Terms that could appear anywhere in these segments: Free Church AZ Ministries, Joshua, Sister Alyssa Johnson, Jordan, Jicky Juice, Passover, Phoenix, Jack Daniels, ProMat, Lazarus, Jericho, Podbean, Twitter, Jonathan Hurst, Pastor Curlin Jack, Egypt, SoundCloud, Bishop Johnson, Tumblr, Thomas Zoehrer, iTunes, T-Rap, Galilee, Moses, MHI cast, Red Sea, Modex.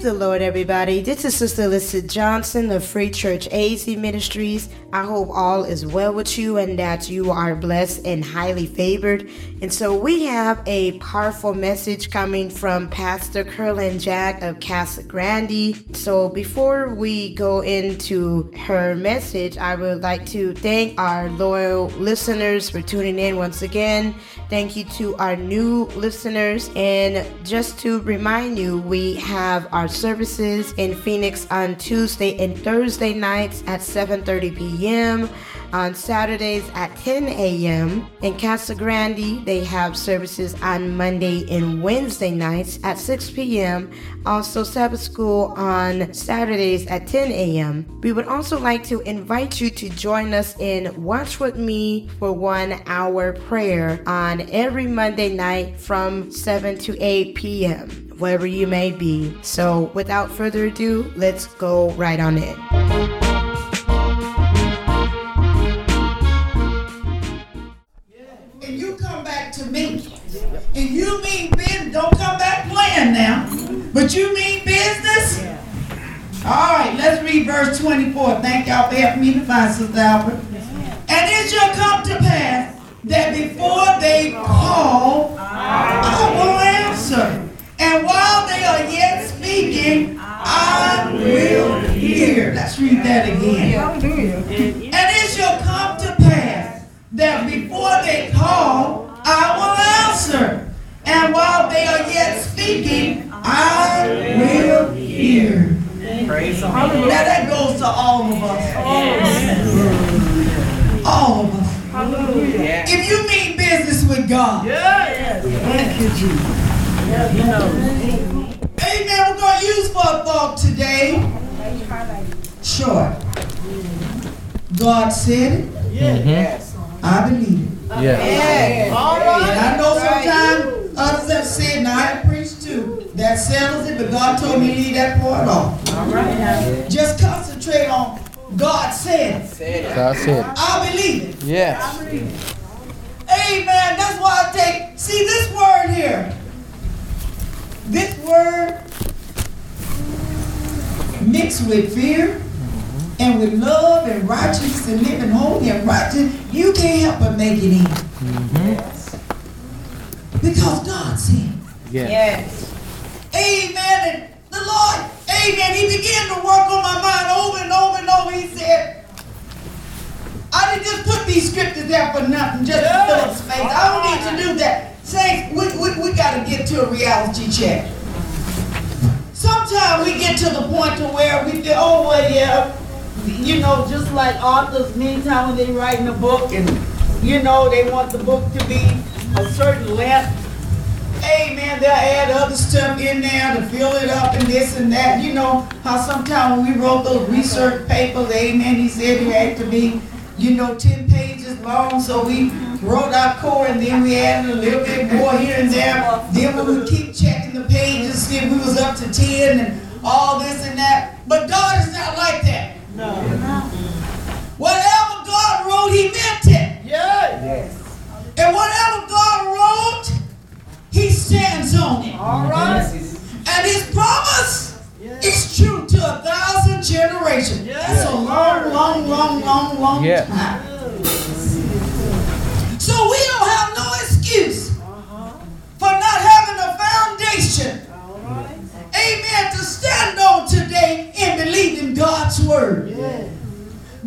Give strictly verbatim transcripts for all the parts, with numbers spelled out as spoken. Praise the Lord, everybody. This is Sister Alyssa Johnson of Free Church A Z Ministries. I hope all is well with you and that you are blessed and highly favored. And so we have a powerful message coming from Pastor Curlin Jack of Casa Grande. So before we go into her message, I would like to thank our loyal listeners for tuning in once again. Thank you to our new listeners. And just to remind you, we have our services in Phoenix on Tuesday and Thursday nights at seven thirty p.m. on Saturdays at ten a.m. In Casa Grande, they have services on Monday and Wednesday nights at six p.m. Also, Sabbath School on Saturdays at ten a.m. We would also like to invite you to join us in Watch With Me for One Hour Prayer on every Monday night from seven to eight p.m. wherever you may be. So without further ado, let's go right on in. If you come back to me, and you mean business, don't come back playing now, but you mean business? All right, let's read verse twenty-four. Thank y'all for helping me to find Sister Albert. And it shall come to pass that before they call, I will answer. And while they are yet speaking, I will hear. Let's read that again. And it shall come to pass that before they call, I will answer. And while they are yet speaking, I will hear. Now that goes to all of us. All of us. If you mean business with God, thank you, Jesus. Amen. We're going to use for a thought today. Sure. God said it. Yes. I believe it. Yes. All right. And I know sometimes others have said, now I preach too. That settles it, but God told me to leave that part off. All right. Just concentrate on God said it. God said it. I believe it. Yes. Amen. That's why I take, see this word here. This word mixed with fear and with love and righteousness and living holy and righteous, you can't help but make it in. Mm-hmm. Because God said. Yes. yes. Amen. And the Lord, amen, he began to work on my mind over and over and over. He said, I didn't just put these scriptures there for nothing, just to fill up space. I don't need to do that. Saints, we, we, we got to get to a reality check. Sometimes we get to the point to where we feel, oh, well, yeah, you know, just like authors, meantime, when they're writing a book and, you know, they want the book to be a certain length. Amen, they'll add other stuff in there to fill it up and this and that. You know how sometimes when we wrote those research papers, amen, he said it had to be, you know, ten pages long, so we wrote our core and then we added a little bit more here and there. Then we would keep checking the pages, see if we was up to ten and all this and that. But God is not like that. No. Whatever God wrote, he meant it. Yes. And whatever God wrote, he stands on it. All right. And his promise yes. is true to a thousand generations. Yes. That's a long, long, long, long, long yes. time. So we don't have no excuse uh-huh. for not having a foundation, right. amen, to stand on today and believe in God's word. Yeah.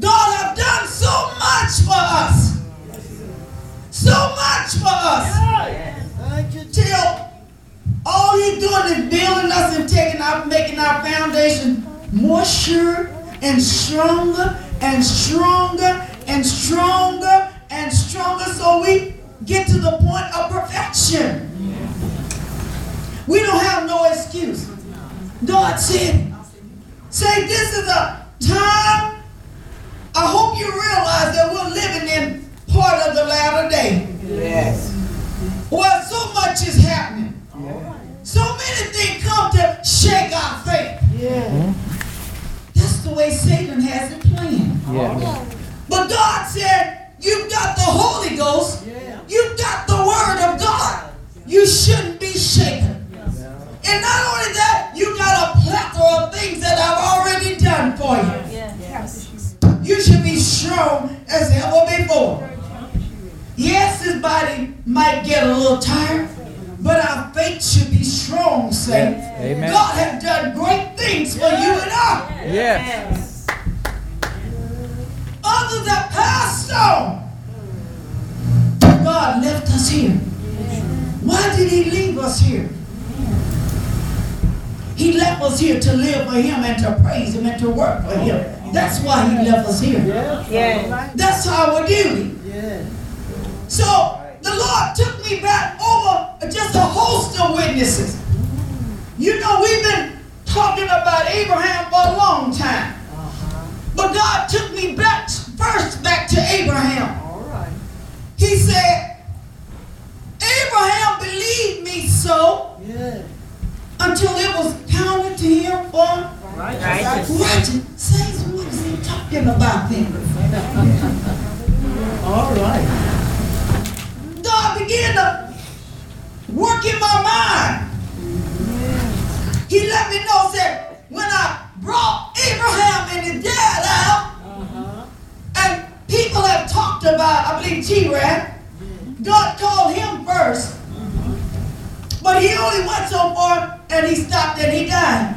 God have done so much for us. So much for us. Yeah. Till all he's doing is building us and taking our, making our foundation more sure and stronger and stronger and stronger. And stronger, so we get to the point of perfection. We don't have no excuse. God said, say this is a time, I hope you realize that we're living in part of the latter day. Yes. Well, so much is happening. Yeah. So many things come to shake our faith. Yeah. That's the way Satan has it planned. Yeah. But God said, you've got the Holy Ghost. You've got the Word of God. You shouldn't be shaken. And not only that, you got a platform. You should be strong as ever before. Yes, his body might get a little tired, but our faith should be strong, saints. Amen. God has done great things for you and I. Yes. Others that passed on, God left us here. Why did he leave us here? He left us here to live for him and to praise him and to work for him. That's why he left us here. Yes. That's our duty. So the Lord took me back over just a host of witnesses. You know, we've been talking about Abraham for a long time. But God took me back first back to Abraham. He said, Abraham believed me so until it was counted to him for righteousness. Saints, what is he talking about then? All right. God began to work in my mind. He let me know, said, when I brought Abraham and his dad out, uh-huh. and people have talked about, I believe, T-Rap, God called him first. But he only went so far, and he stopped and he died.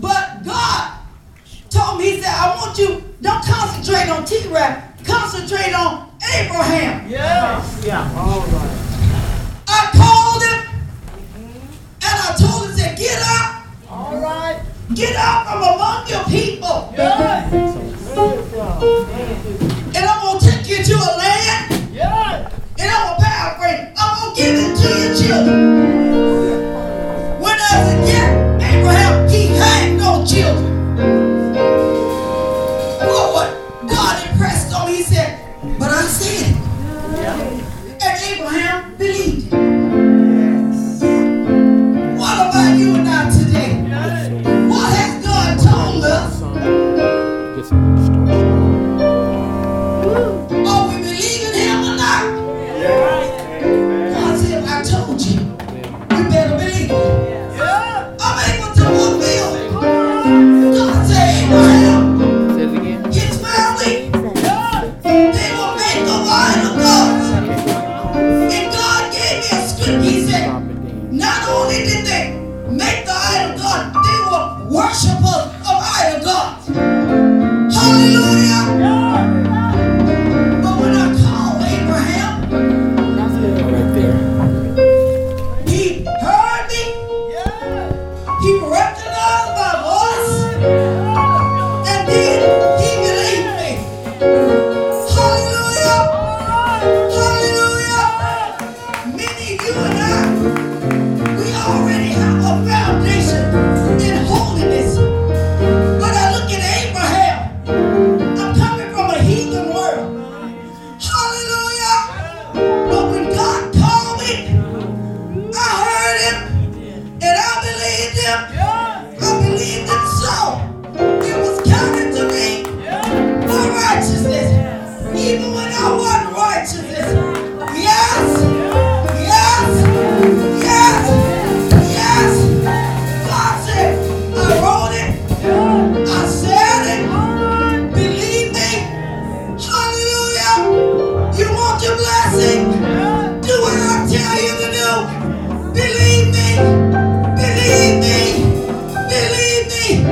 But God told me, he said, I want you, don't concentrate on T-Rap, concentrate on Abraham. Yes. Yeah. All right. I called him, and I told him, said, get up. All right. Get up from among your people. Yes. And I'm going to take you to a land. Yes. And I'm going to paraphrase. I'm going to give it to your children. When I said, yeah, Abraham, he had no children. Oh, what God impressed on me, he said, but I said it. Yeah. And Abraham believed it. Yes. What about you and I today? Yes. What has God told us? Are we believing him or not? God said, I told you, you better believe it. Yeah. I'm able to fulfill. God said, Abraham, say it again. His family, they were made the wine of God. And God gave me a script. He said, not only did they make the idol God, they were worshipers of idol gods. Hallelujah. But when I called Abraham, Right there. he heard me. He recognized my voice. And then he believed me. Hallelujah. Hallelujah. Many of you and I, we already have a foundation in holiness. But I look at Abraham. I'm coming from a heathen world. Hallelujah. But when God called me, I heard him and I believed him. I believed him so. It was counted to me for righteousness. Even when I wasn't righteousness. Yes. Yes. Yes. Yes. God said, I wrote it. I said it. Believe me. Hallelujah. You want your blessing? Do what I tell you to do. Believe me. Believe me. Believe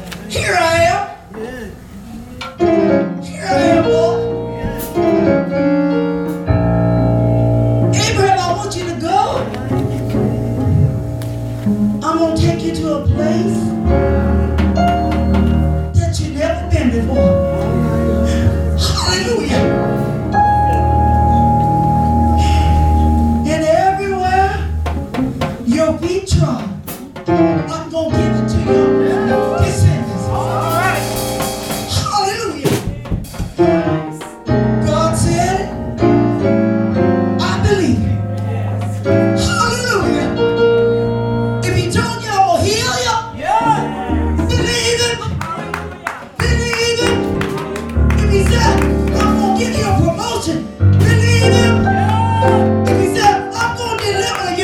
me. Here I am. Here I am, Lord. Abraham, I want you to go. I'm going to take you to a place that you've never been before. Hallelujah. And everywhere your feet trod, I'm going to give it to your descendants. Hallelujah. God said, I believe it. Hallelujah. If he told you I will heal you, believe it. Believe it. If he said, I'm going to give you a promotion, believe it. If he said, I'm going to deliver you,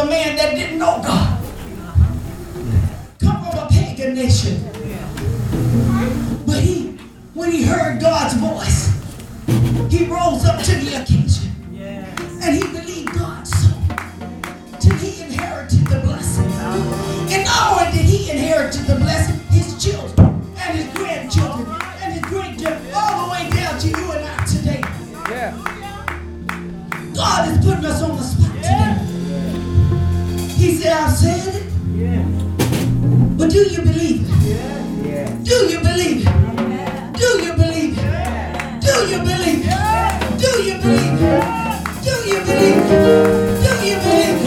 a man that didn't know God. Come from a pagan nation. But he, when he heard God's voice, he rose up to the occasion. And he believed God so till he inherited the blessing. And not only did he inherit the blessing, his children and his grandchildren and his great-grandchildren, all the way down to you and I today. Yeah. God is putting us on the spot today. He said, I've said it. Yeah. But do you believe it? Yeah. Yeah. Do you believe it? Yeah. Do you believe it? Yeah. Do you believe it? Yeah. Do you believe it? Yeah. Do you believe it? Yeah. Do you believe it?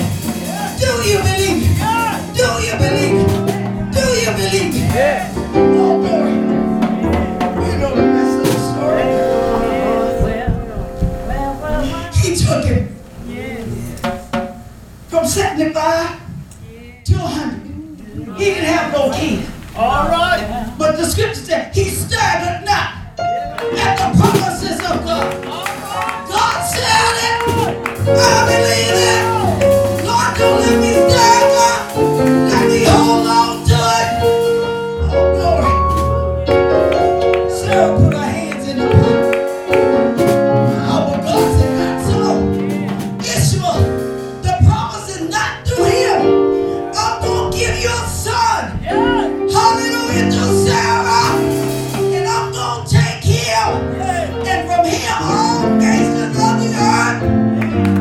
Yeah. Do you believe it? Yeah. Do you believe it? Yeah. Do you believe it? Yeah. Oh boy. You know the rest of the story. Yeah. He took it. Yeah. From seventy-five yeah. to one hundred. He didn't have no kid. All right. But the scripture said he staggered not at the promises of God. God said it. I believe it. God, don't let me stagger. Let me hold on to it. Oh, glory. Sarah put her hands in the pot. Oh, but God said not so. Ishmael, the promise is not through him. I'm going to give you a son. Hallelujah to Sarah, and I'm gonna take him, and from him all nations of the earth,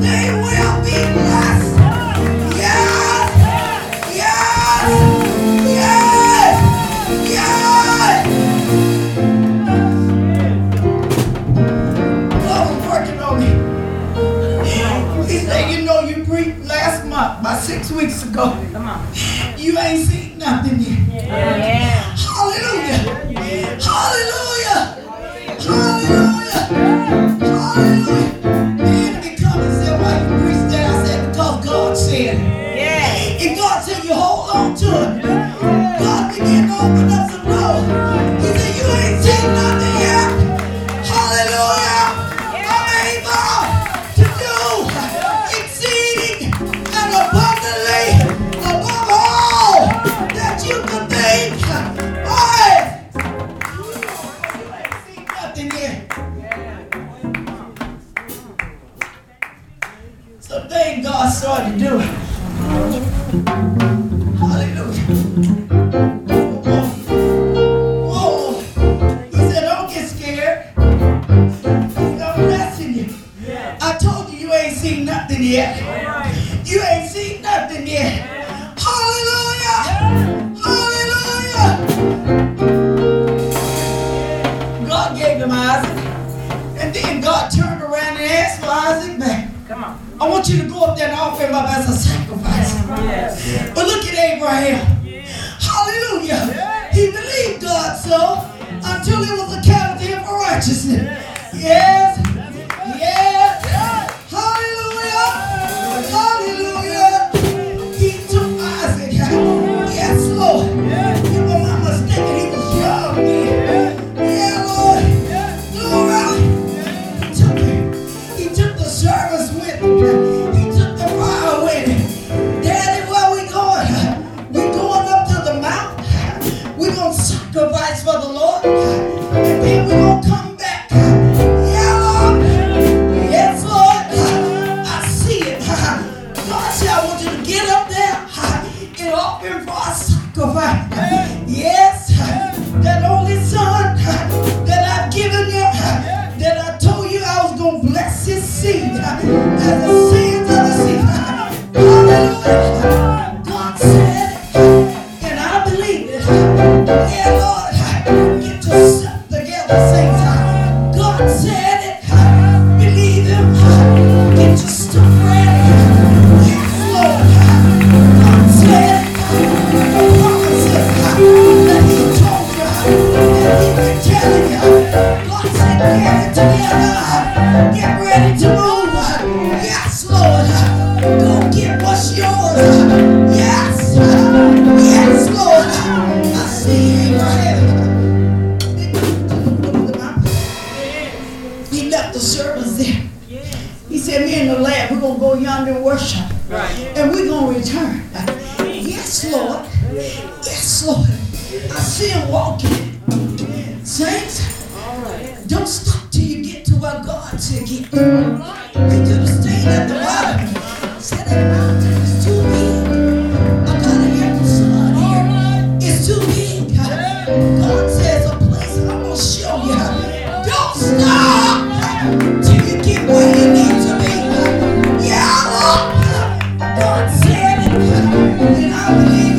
they will be blessed. Yes, yes, yes, yes. God was working on me. He said, "You know, you preached last month, about six weeks ago. Come on, you ain't seen nothing yet." Yeah. Hallelujah. Yeah. Hallelujah. Hallelujah. Hallelujah. Hallelujah. The enemy come and said, why you preach that? I said, because God said. Yeah. And God said, you hold on to it. Yeah. God began to open up some doors. He said, you ain't seen nothing yet. Hallelujah. Yeah. I'm able to do exceeding and abundantly above all that you could. Something God started doing. Hallelujah. Whoa. Whoa. He said, don't get scared. He's not blessing you. I told you you ain't seen nothing yet. You ain't seen nothing yet. Hallelujah. Hallelujah. God gave him Isaac. And then God turned around and asked for Isaac back. Come on. I want you to go up there and offer him up as a sacrifice. Yes, yes. But look at Abraham. Yes. Hallelujah. Yes. He believed God so yes. until it was accounted to him for righteousness. Yes. Yes. Yes. Yes. Hallelujah. Hallelujah. He took Isaac. Yes, Lord. Yes. If I'm not mistaken, he was young then. Yeah, Lord. Yes. Glory. He took him. He took the service with him. He took the fire with him. Daddy, where we going? We're going up to the mountain. We're going to sacrifice for the Lord. And then we're going to come back. Yeah, Lord. Yes, Lord. I see it. God said, I want you to get up there and offer for a sacrifice. Yes. That only son that I've given you, that I told you I was going to bless his seed. As the seeds of the seed. Hallelujah. God said it, and I believe it. Yeah, Lord, get yourself together, saints. God said it, believe him. Get your stuff ready. Yes, Lord. God said it. The promises that he told you, that he been telling you. God said, get it together. Get ready to move. Yes, Lord. under worship. Right. And we're going to return. Yes, Lord. Yes, Lord. I feel walking. Saints, don't stop till you get to where God said get. You do stay at the bottom. Said that mountain is too big. I gotta have the sun here. It's too big. God says a place I'm gonna show you. Don't stop till you get where you need to be. Yeah, Lord. God said it, and I believe.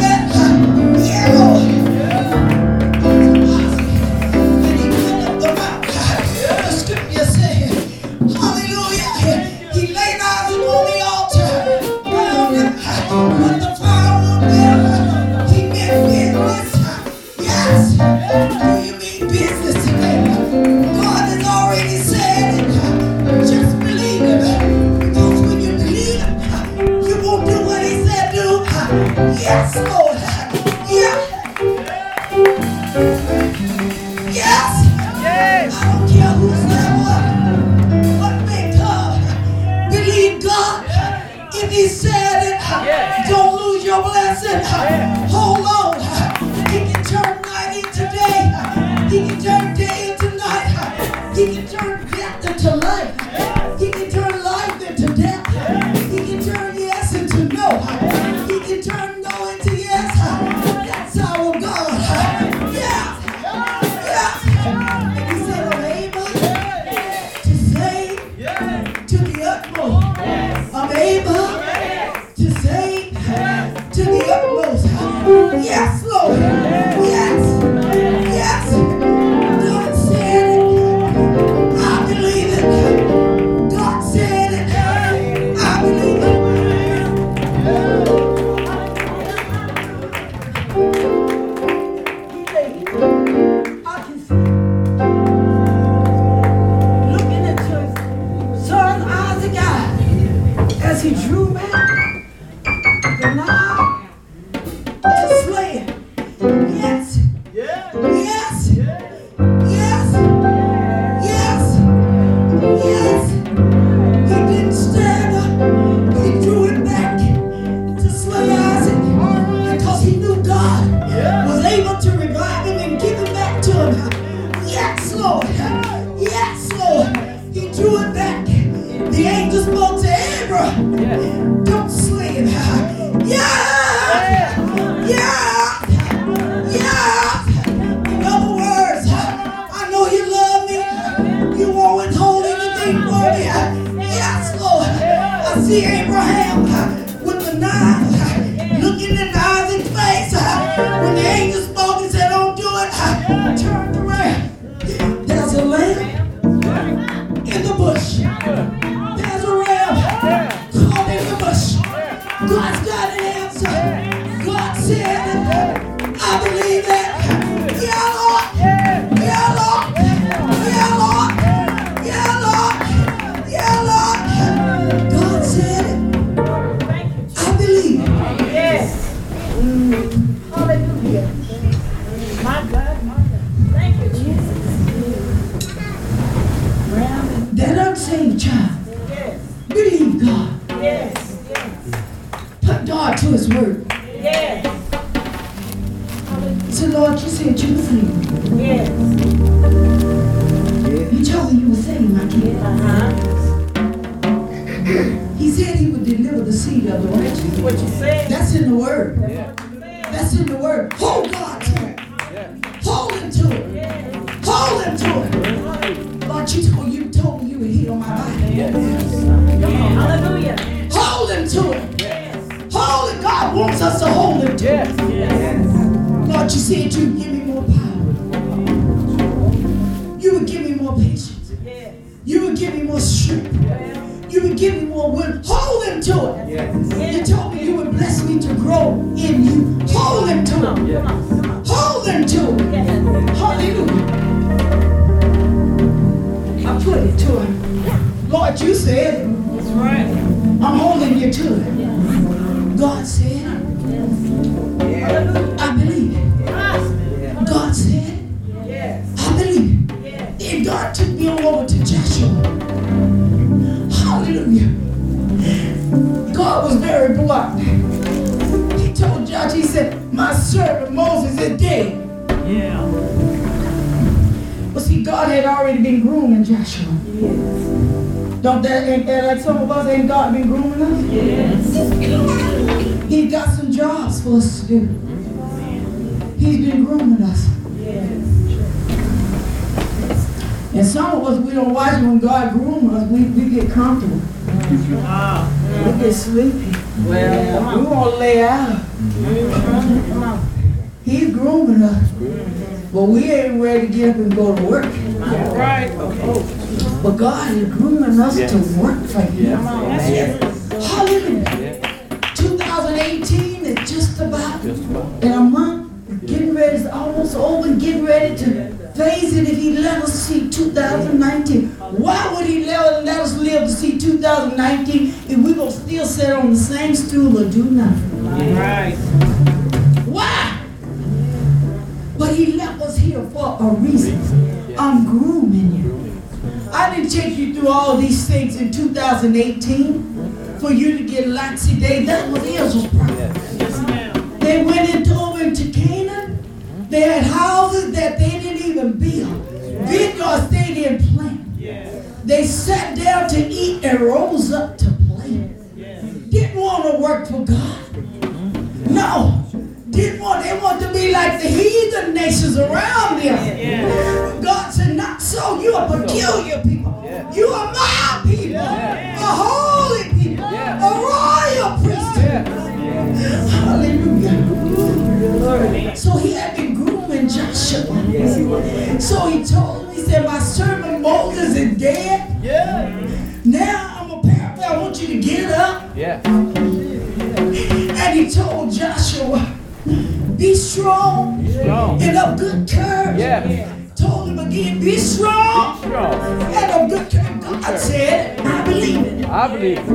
Took me all over to Joshua. Hallelujah. very blunt. He told Josh, he said, my servant Moses is dead. Yeah. Well, see, God had already been grooming Joshua. Yes. Don't that, and, and like some of us, ain't God been grooming us? Yes. He got some jobs for us to do. He's been grooming us. Yes. And some of us, we don't watch when God grooms us. We, we get comfortable. Wow. We get sleepy. Well, we want to lay out. He's grooming us. But we ain't ready to get up and go to work. All right. Okay. But God is grooming us yes. to work for Him. Yes. Yes. Hallelujah. Yes. twenty eighteen is just about, just about in a month. Getting ready, it's almost over, getting ready to phase it if He let us see two thousand nineteen. Why would He let, let us live to see two thousand nineteen if we gonna still sit on the same stool or do nothing? Right. Why? But He left us here for a reason. I'm grooming you. I didn't take you through all these things in two thousand eighteen for you to get laxy day. That was Israel's problem. They went into over into Canaan. They had houses that they didn't even build. Vineyards they didn't plant. Yes. They sat down to eat and rose up to play. Yes. Didn't want to work for God. No. Didn't want, they want to be like the heathen nations around them. Yes. God said, not so. You are peculiar people. Yes. You are my people. Yes. A holy people. Yes. A royal priesthood. Yes. Yes. Hallelujah. So He had been grooming Joshua. Yes, He was. So He told him, He said, my servant Moses is dead. Yeah. Now I'm apparently I want you to get up. Yeah. And He told Joshua, be strong. Strong. And of good courage. Yeah. Yeah. Told him again, be strong. Be strong. And of good courage. God said, I believe it. I believe it.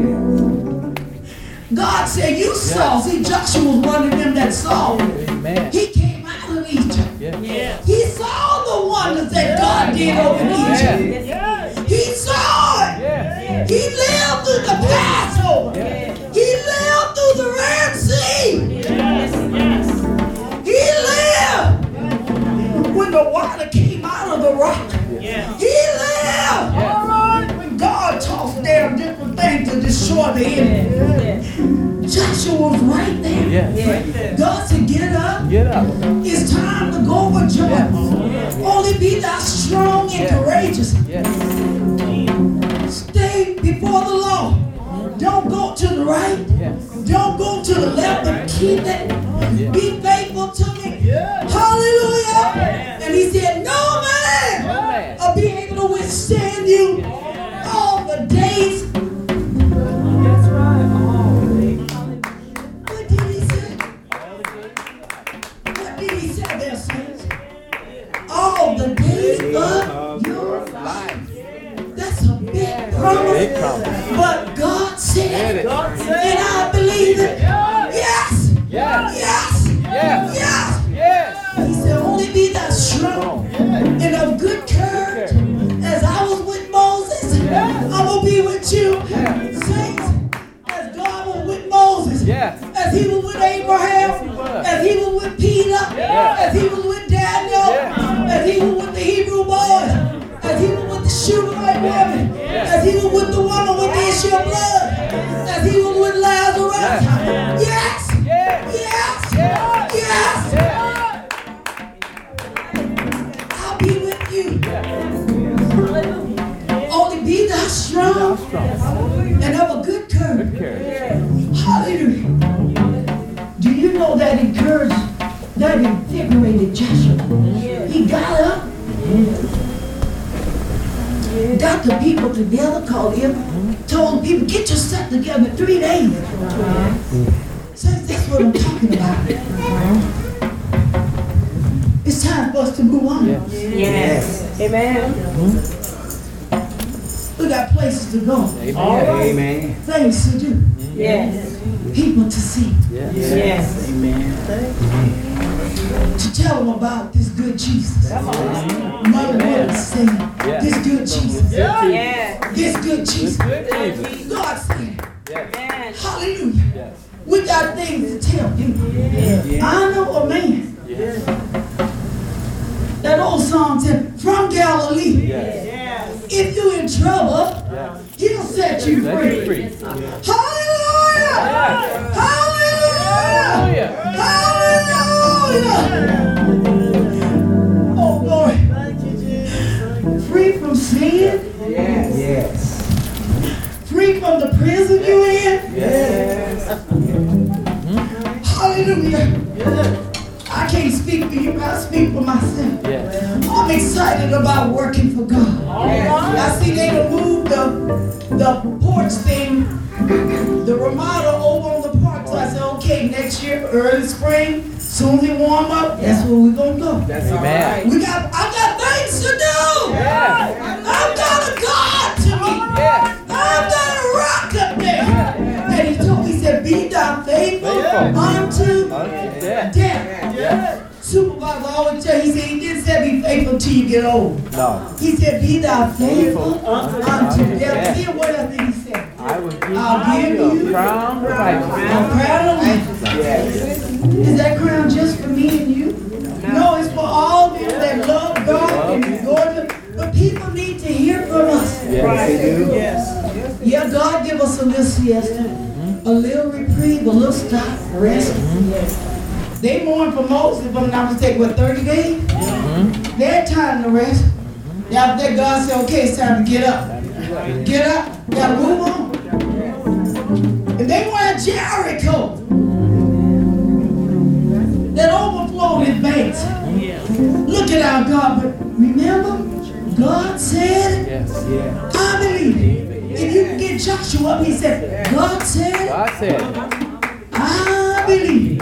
God said, you saw. Yeah. See, Joshua was one of them that saw it. Amen. He came out of Egypt. Yeah. Yeah. He saw the wonders that yeah. God did over yeah. Egypt. Yeah. He saw it. Yeah. He lived through the Passover. Yeah. He lived through the Red Sea. Yes. Yes. He lived when the water came out of the rock. Yeah. He lived yeah. when God tossed down different things to destroy the enemy. Yeah. Joshua was right there. Yeah, yeah. Right there. God said, get up. Get up. It's time to go for joy. Yes. Only be thou strong and yes. courageous. Yes. Stay before the Lord. Don't go to the right. Yes. Don't go to the left, but keep it. Yes. Be faithful to me. Yes. Hallelujah. Yes. And He said, no man yes. will be able to withstand you yes. all the days. But God said, God said, and I believe it. Yes. Yes. Yes. Yes. Yes. Yes. He said, only be thou strong and of good courage. As I was with Moses, I will be with you. Saints, as God was with Moses, as He was with Abraham, as He was with Peter, as He was with Daniel, as He was with the Hebrew boys, as He was with the Shulamite woman, as He was with the woman with the issue of blood, as He was with Lazarus. Yes! Yes! Yes! Yes! Yes. Yes. I'll be with you. Yes. Only be thou strong and of a good courage. Yes. Hallelujah. Do you know that encouraged, that invigorated Joshua? Yes. He got up. Yes. Got the people together, called him, told people, get yourself together three days. So that's what I'm talking about. It's time for us to move on. Yes. Yes. Yes. Amen. We got places to go. Amen. All right. Amen. Things to do. Yes. People to see. Yes. Yes. Amen. To tell them about this good Jesus. Mother would say, this good Jesus. This good Jesus. God said, Yes. Hallelujah. Yes. We got things to tell people. Yes. Yes. I know a man. Yes. That old song said, from Galilee. Yes. Yes. If you're in trouble, yes. he'll set you set free. You free. Yes. Hallelujah. Yes. Hallelujah. Hallelujah. Hallelujah. Hallelujah. Oh, Lord. Free from sin. Yes. Yes. Free from the prison you're in? Yes. Hallelujah. Yes. I can't speak for you, but I speak for myself. Yes. I'm excited about working for God. Yes. I see they done moved the, the porch thing, the Ramada over on the park. So I said, okay, next year, early spring, soon as it warm up, that's where we're going to go. That's Amen. All right. We got, I got things to do. Yes. I've got a God to meet. Yes. I've got a rock up there. And he told me, he said, be thou faithful unto death. death. Supervisor always tell he said, he didn't say be faithful till you get old. No. He said, be thou faithful unto death. Then what else did he say? I will give I'll give you a crown of righteousness. Is that crown just for me and you? No, it's for all people that love God and Lord. But people need to hear from us. Yes, they do. Yes. Yeah, God give us a little siesta, a little reprieve, a little stop, rest. Mm-hmm. They mourn for Moses, if I'm not mistaken, what, thirty days? Mm-hmm. They had time to rest. Mm-hmm. After that, God said, okay, it's time to get up. Get up, gotta move on. And they were at Jericho. That overflowed in banks. Look at our God, but remember, God said, yes, yeah. I believe it. If you can get Joshua up, he said, God said, God said I believe.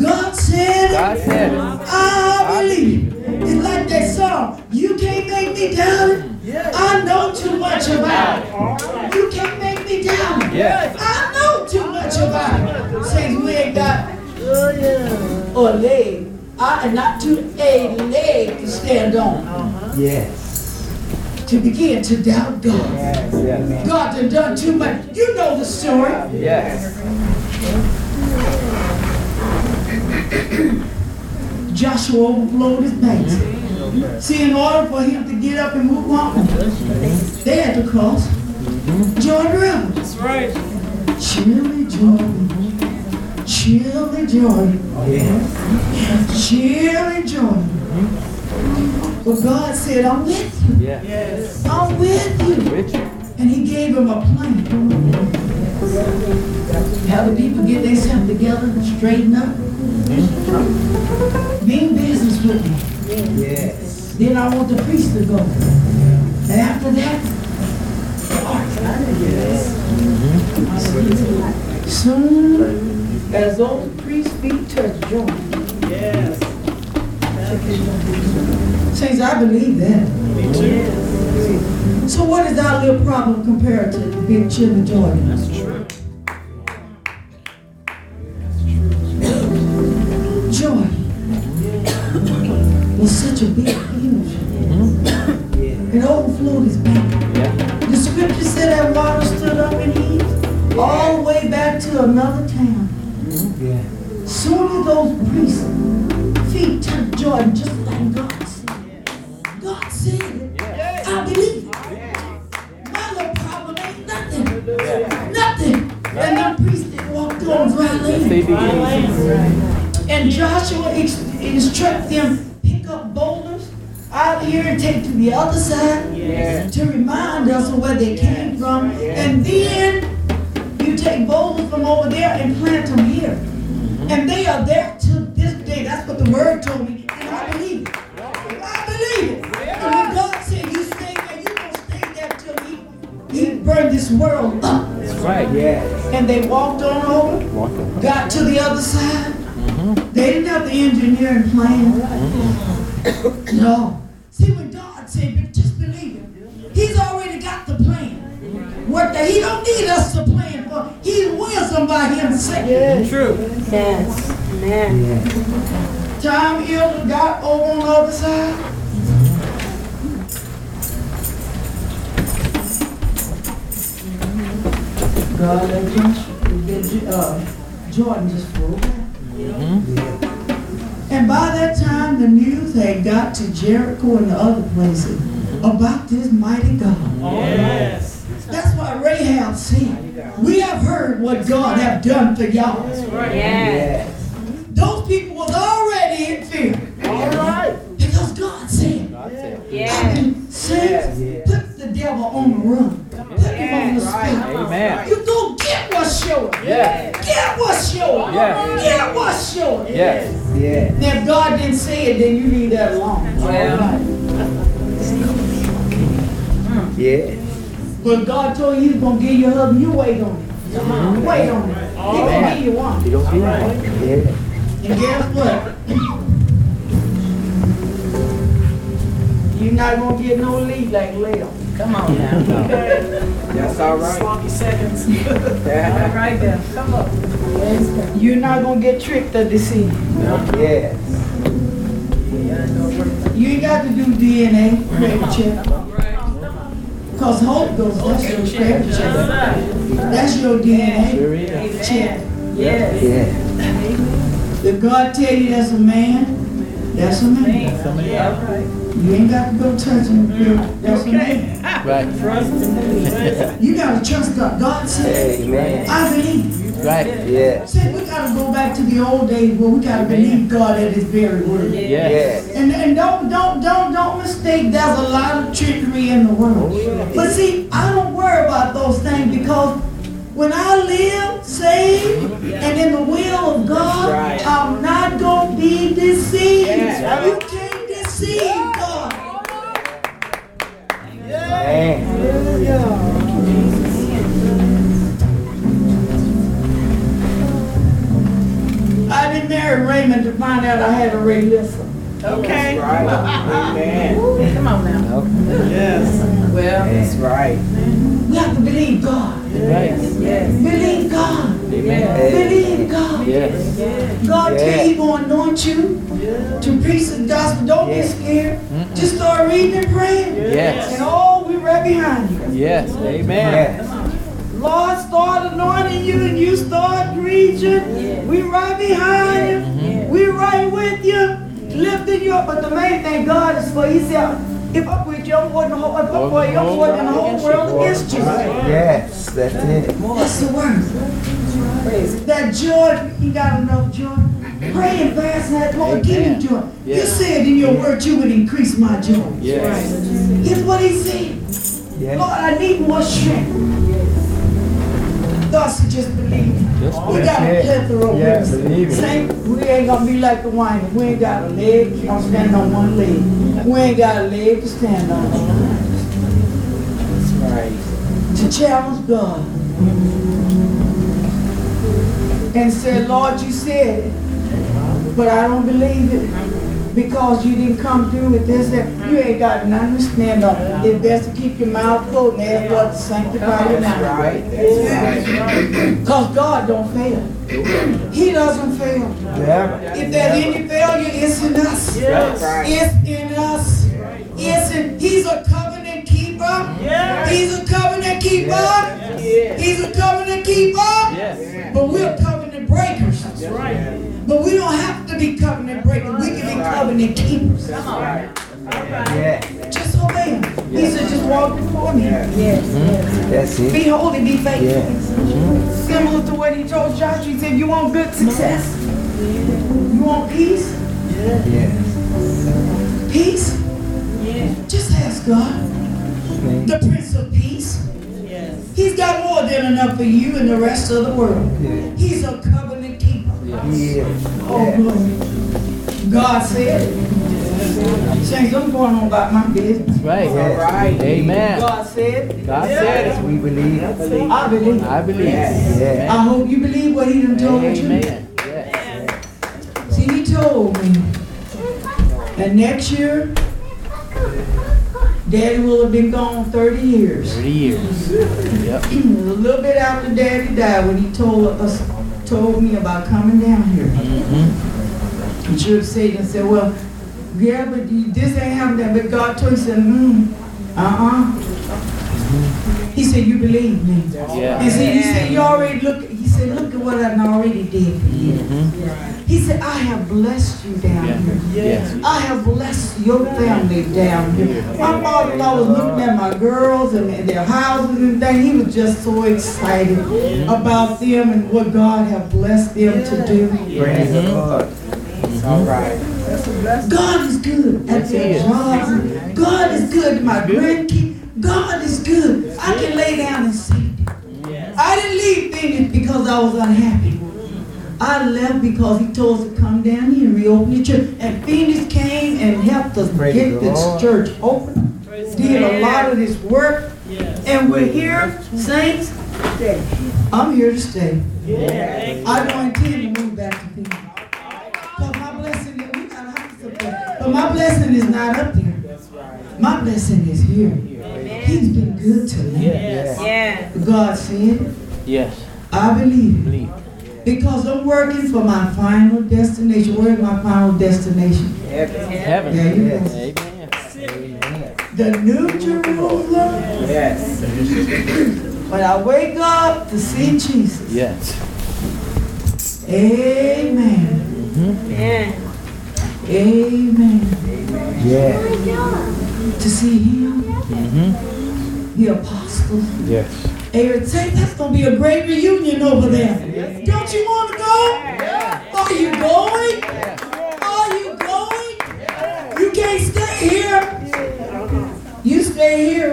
God said, God said I believe. It's like that song, you can't make me doubt it. I know too much about it. You can't make me doubt it. I know too much about it. Since we ain't got or leg, I am not too a leg to stand on. Uh-huh. Yes. To begin to doubt God. Yes, yes. God done done too much. You know the story. Yes. Joshua overflowed his banks. Mm-hmm. See, in order for him to get up and move on, they had to cross mm-hmm. Jordan. That's right. Chilly Jordan. Chilly Jordan. Oh, yes. Chilly Jordan. Mm-hmm. But God said, I'm with you. Yeah. Yes. I'm with you. With you. And he gave him a plan. Yes. How the people get themselves together and straighten up. Mm-hmm. Mean business with me. Yes. Then I want the priest to go. And after that, the ark. Yes. Mm-hmm. Soon as those priests' feet touch Jordan. Yes. Saints, I believe that. Me too. So what is our little problem compared to the big children Jordan? That's true. Jordan was such a big huge. It overflowed his back. Yeah. The scripture said that water stood up in Egypt all the way back to another town. Yeah. Soon as those priests feet touch Jordan just like God said. God said, yes. I believe. Yes. My little problem ain't nothing. Yes. Nothing. Yes. And the priest didn't walk through on dry land. And Joshua instructed them, pick up boulders out here and take to the other side yes. to remind us of where they came from. Yes. And then you take boulders from over there and plant them here. Mm-hmm. And they are there to that's what the word told me, and I believe it. I believe it. And when God said you stay there, you don't stay there till he, he burned this world up. That's right, yeah. And they walked on over, walked over. Got to the other side. Mm-hmm. They didn't have the engineering plan. Mm-hmm. No. See, when God said, just believe him. He's already got the plan. What the, he don't need us to plan for. He's wisdom by himself. Yes. True. Yes. Amen. Yeah. Time Hill got over on the other side. Mm-hmm. God, let Joshua, uh, Jordan just flew away. Mm-hmm. And by that time, the news had got to Jericho and the other places about this mighty God. Yes. That's why Rahab said, "We have heard what God have done for y'all." That's right. Yes. Those people was already in fear. All right. Because God said, "Yes." And says, "Put the devil on the run. Put him on the spot. You go get what's yours. Get what's yours. Get what's yours." Yes. Yes. Now, if God didn't say it, then you leave that alone. Well. Yeah. But God told you He's gonna give you a husband. You wait on it. Mm-hmm. Wait on it. He's gonna give you one. He don't give you one. Yeah. And guess what? You're not gonna get no lead like later. Come on now. That's all right. Sloppy seconds. Yeah. All right then. Come up. You're not gonna get tricked or deceived. No. Yes. Yeah. You ain't got to do D N A. Right. Because hope goes, that's your favorite check. That's your D N A check. Yes. Yes. If God tell you that's a man, that's a man. Yeah. You ain't got to go touch him. That's okay. A man. Right. Trust. You got to trust God. God said, amen. I believe. Right. Yeah. See, we got to go back to the old days where we got to believe God at His very word. Yes. And and don't don't don't don't mistake. There's a lot of trickery in the world. But see, I don't worry about those things because when I live saved and in the will of God, right, I'm not gonna be deceived. Yeah. You can't deceive God. Yeah. Yeah. Yeah. I didn't marry Raymond to find out I had a Ray Lissa. Okay. That's right. Amen. Ooh, come on now. Okay. Yes. Well, that's right. We have to believe God. Yes. Yes. Believe God. Amen. Believe God. Yes. Yes. God yes. tell you He's going to anoint you yes. to preach the gospel. Don't yes. be scared. Mm-mm. Just start reading and praying. Yes. And oh, we're right behind you. Yes. Amen. Yes. Lord, start anointing you and you start preaching. Yes. We're right behind you. Yes. We're right with you. Lifting you up, but the main thing God is for. He said, "If I'm with you, I'm more than the whole, if I'm for you, I'm more than the whole world against you." Yes, that's it. That's the word. Praise. That joy, you got enough joy. Pray and fast and that Lord give you joy. Yeah. You said in your word, "You would increase my joy." Yes. Right. Here's what He said. Yes. Lord, I need more strength. Yes. Thus, just believe. We got a plethora of yes, women. We ain't gonna be like the wine. We ain't got a leg. We don't stand on one leg. We ain't got a leg to stand on. That's right. To challenge God and say, "Lord, you said it, but I don't believe it because you didn't come through with this. You ain't got nothing to stand on. It's best to keep your mouth closed and ask God to sanctify your mouth." Right. That's right. Because God don't fail. He doesn't fail. Yeah. If there's any failure, it's in us. Yes. It's in us. It's in, he's a covenant keeper. Yes. He's a covenant keeper. Yes. He's a covenant keeper. Yes. But we're covenant breakers. That's right. But we don't have to be covenant breakers. We can be covenant keepers. That's right. Right. Yeah. Just obey Him. He said, "Just walk before me." Yeah. Yes. Mm-hmm. That's it. Be holy, be faithful. Yeah. Mm-hmm. Similar to what He told Joshua, He said, "You want good success? You want peace? Yeah. Yes. Peace? Yeah. Just ask God, the Prince of Peace. Yes. He's got more than enough for you and the rest of the world. Yeah. He's a covenant keeper." Yeah. Oh, glory. God said it. Saints, I'm going on about my business. Right. Yes. Right. Amen. God said. God yeah. said it. We believe. I believe. I believe. I, believe. Yes. Yes. I hope you believe what He done told you. Amen. Yes. Yes. See, He told me that next year, Daddy will have been gone thirty years. thirty years. Yep. A little bit after Daddy died, when He told us, told me about coming down here. Mm-hmm. And Church Satan said, "Well, yeah, but this ain't happening." But God told him, mm, uh-uh. He said, you believe me. Yeah. He said, you said, you already look. He said, look at what I already did for you. Mm-hmm. Right. He said, I have blessed you down yeah. here. Yeah. I have blessed your family down here. Yeah. My father-in-law was looking at my girls and their houses and things. He was just so excited yeah. about them and what God had blessed them yeah. to do. Praise the Lord. It's all right. God is good at their jobs. God is good to my grandkids. God is good. I can lay down and see. I didn't leave Phoenix because I was unhappy. I left because he told us to come down here and reopen the church. And Phoenix came and helped us get this church open. Did a lot of this work. And we're here, saints. I'm here to stay. I don't intend to move back to Phoenix. But my blessing is not up there. That's right. My blessing is here. Amen. He's been good to me. Yes. Yes. God said, yes. I believe. believe. Because I'm working for my final destination. Where is my final destination? Heaven. Heaven. There you go. Amen. Amen. The New Jerusalem. Yes. When I wake up to see Jesus. Yes. Amen. Mm-hmm. Amen. Amen. Yeah. To see him, mm-hmm. the apostle. Yes. Eric, say that's gonna be a great reunion over there. Yes. Don't you want to go? Yes. Are you going? Yes. Are you going? Yes. You can't stay here. You stay here,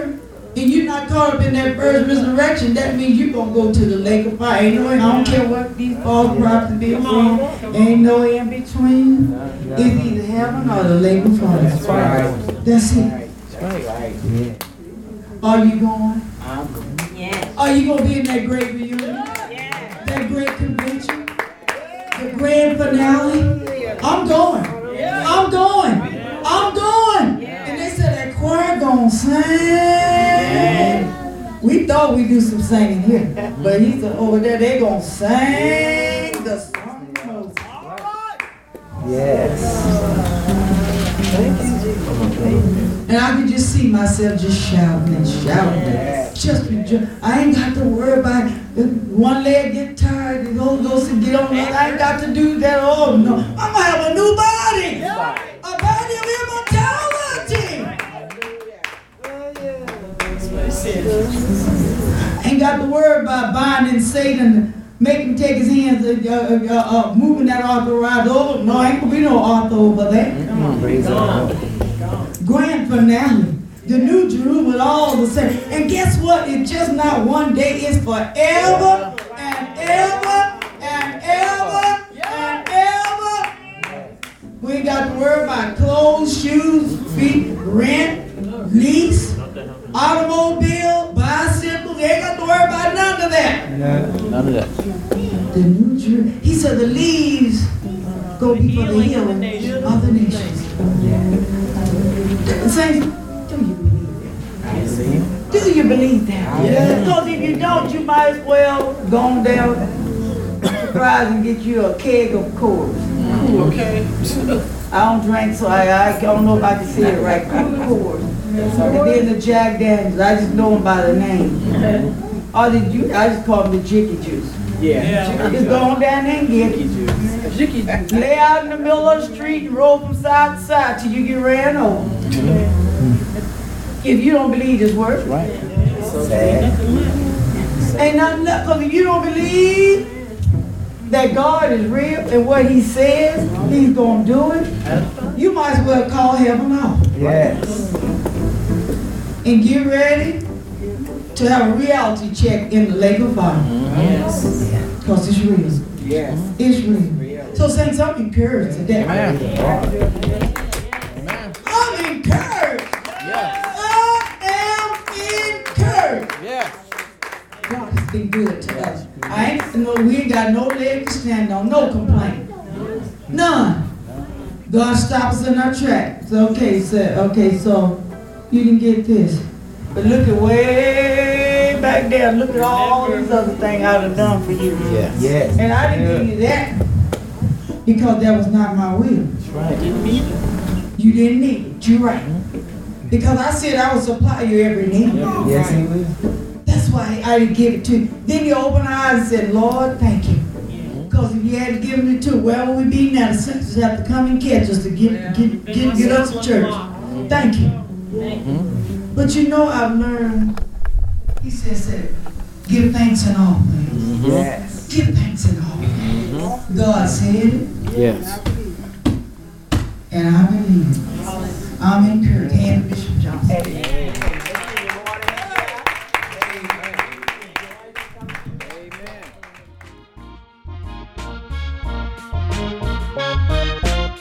and you're not caught up in that first resurrection. That means you're gonna go to the lake of fire. Ain't no, I don't care what these false prophets be from. Ain't no in between. It's either heaven or the lake of fire. That's right. That's it. That's right. Yeah. Are you going? I'm going. Yes. Are you gonna be in that great reunion? Yes. That great convention? The grand finale? I'm going. Yes. I'm going. Yes. I'm going. Yes. And they said that choir gonna sing. We thought we do some singing here, but he said over there they gonna sing the song. Yes. Thank you, Jesus. And I could just see myself just shouting and shouting. Yes. Just rejoice. I ain't got to worry about one leg get tired and go go and get on. I ain't got to do that. Oh no, I'm gonna have a new body. Yeah. A body of immortality. Ain't got to worry about binding Satan, making him take his hands, uh, uh, uh, uh, moving that author around. Oh, no, ain't gonna be no author over there. Come on, praise God. Grand finale. The New Jerusalem with all the saints. And guess what? It's just not one day, it's forever and ever and ever and ever. We ain't got to worry about clothes, shoes, feet, rent, lease. Automobile, bicycle, they ain't got to worry about none of that. No, none of that. The New Jerusalem. He said the leaves go before the healing of the nations. Saints, do you believe that? Do you believe that? Yeah. Because if you don't, you might as well go on down surprise and get you a keg of Coors. Ooh, okay. I don't drink, so I, I don't know if I can say it right. Coors. And then the Jack Daniels, I just know him by the name. Mm-hmm. Or the ju- I just call him the Jicky Juice. Yeah. yeah. Just go on down there and get it. Jicky Juice. Lay out in the middle of the street and roll from side to side till you get ran over. Mm-hmm. If you don't believe this word. Right. So sad. Ain't nothing left, because if you don't believe that God is real and what he says, he's going to do it, you might as well call heaven off. Yes. And get ready to have a reality check in the lake of fire. Yes. Because it's real. Yes. It's real. So saints, I'm encouraged today. Amen. Amen. I'm encouraged. Yes. I am encouraged. Yes. God has been good to us. I ain't no, we ain't got no leg to stand on, no complaint. None. God stopped us in our tracks. Okay, so okay, so you didn't get this. But look at way back there. Look at all these other things I done done for you. Yes. yes. And I didn't give yeah. you that because that was not my will. That's right. I didn't need it. You didn't need it. You're right. Because I said I would supply you every need. Yes, he will. That's why I didn't give it to you. Then you open eyes and said, Lord, thank you. Because if you hadn't given it to where would we be now? The sisters have to come and catch us to get, yeah. get, get, get, get us to church. Thank you. Mm-hmm. But you know, I've learned, he says, give thanks in all things. Yes. Give thanks in all things. Mm-hmm. God said it. Yes. And I believe it. I'm encouraged. And Bishop Johnson. Amen.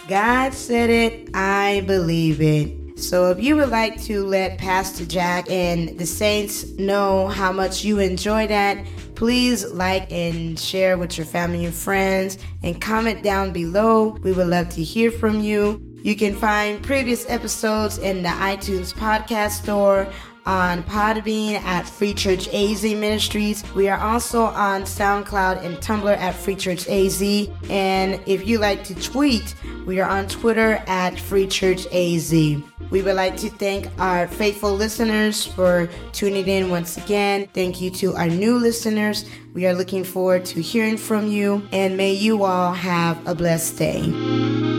God said it, I believe it. So if you would like to let Pastor Jack and the saints know how much you enjoy that, please like and share with your family and friends and comment down below. We would love to hear from you. You can find previous episodes in the iTunes podcast store, on Podbean at Free Church A Z Ministries. We are also on SoundCloud and Tumblr at Free Church A Z. And if you like to tweet, we are on Twitter at Free Church A Z. We would like to thank our faithful listeners for tuning in once again. Thank you to our new listeners. We are looking forward to hearing from you, and may you all have a blessed day.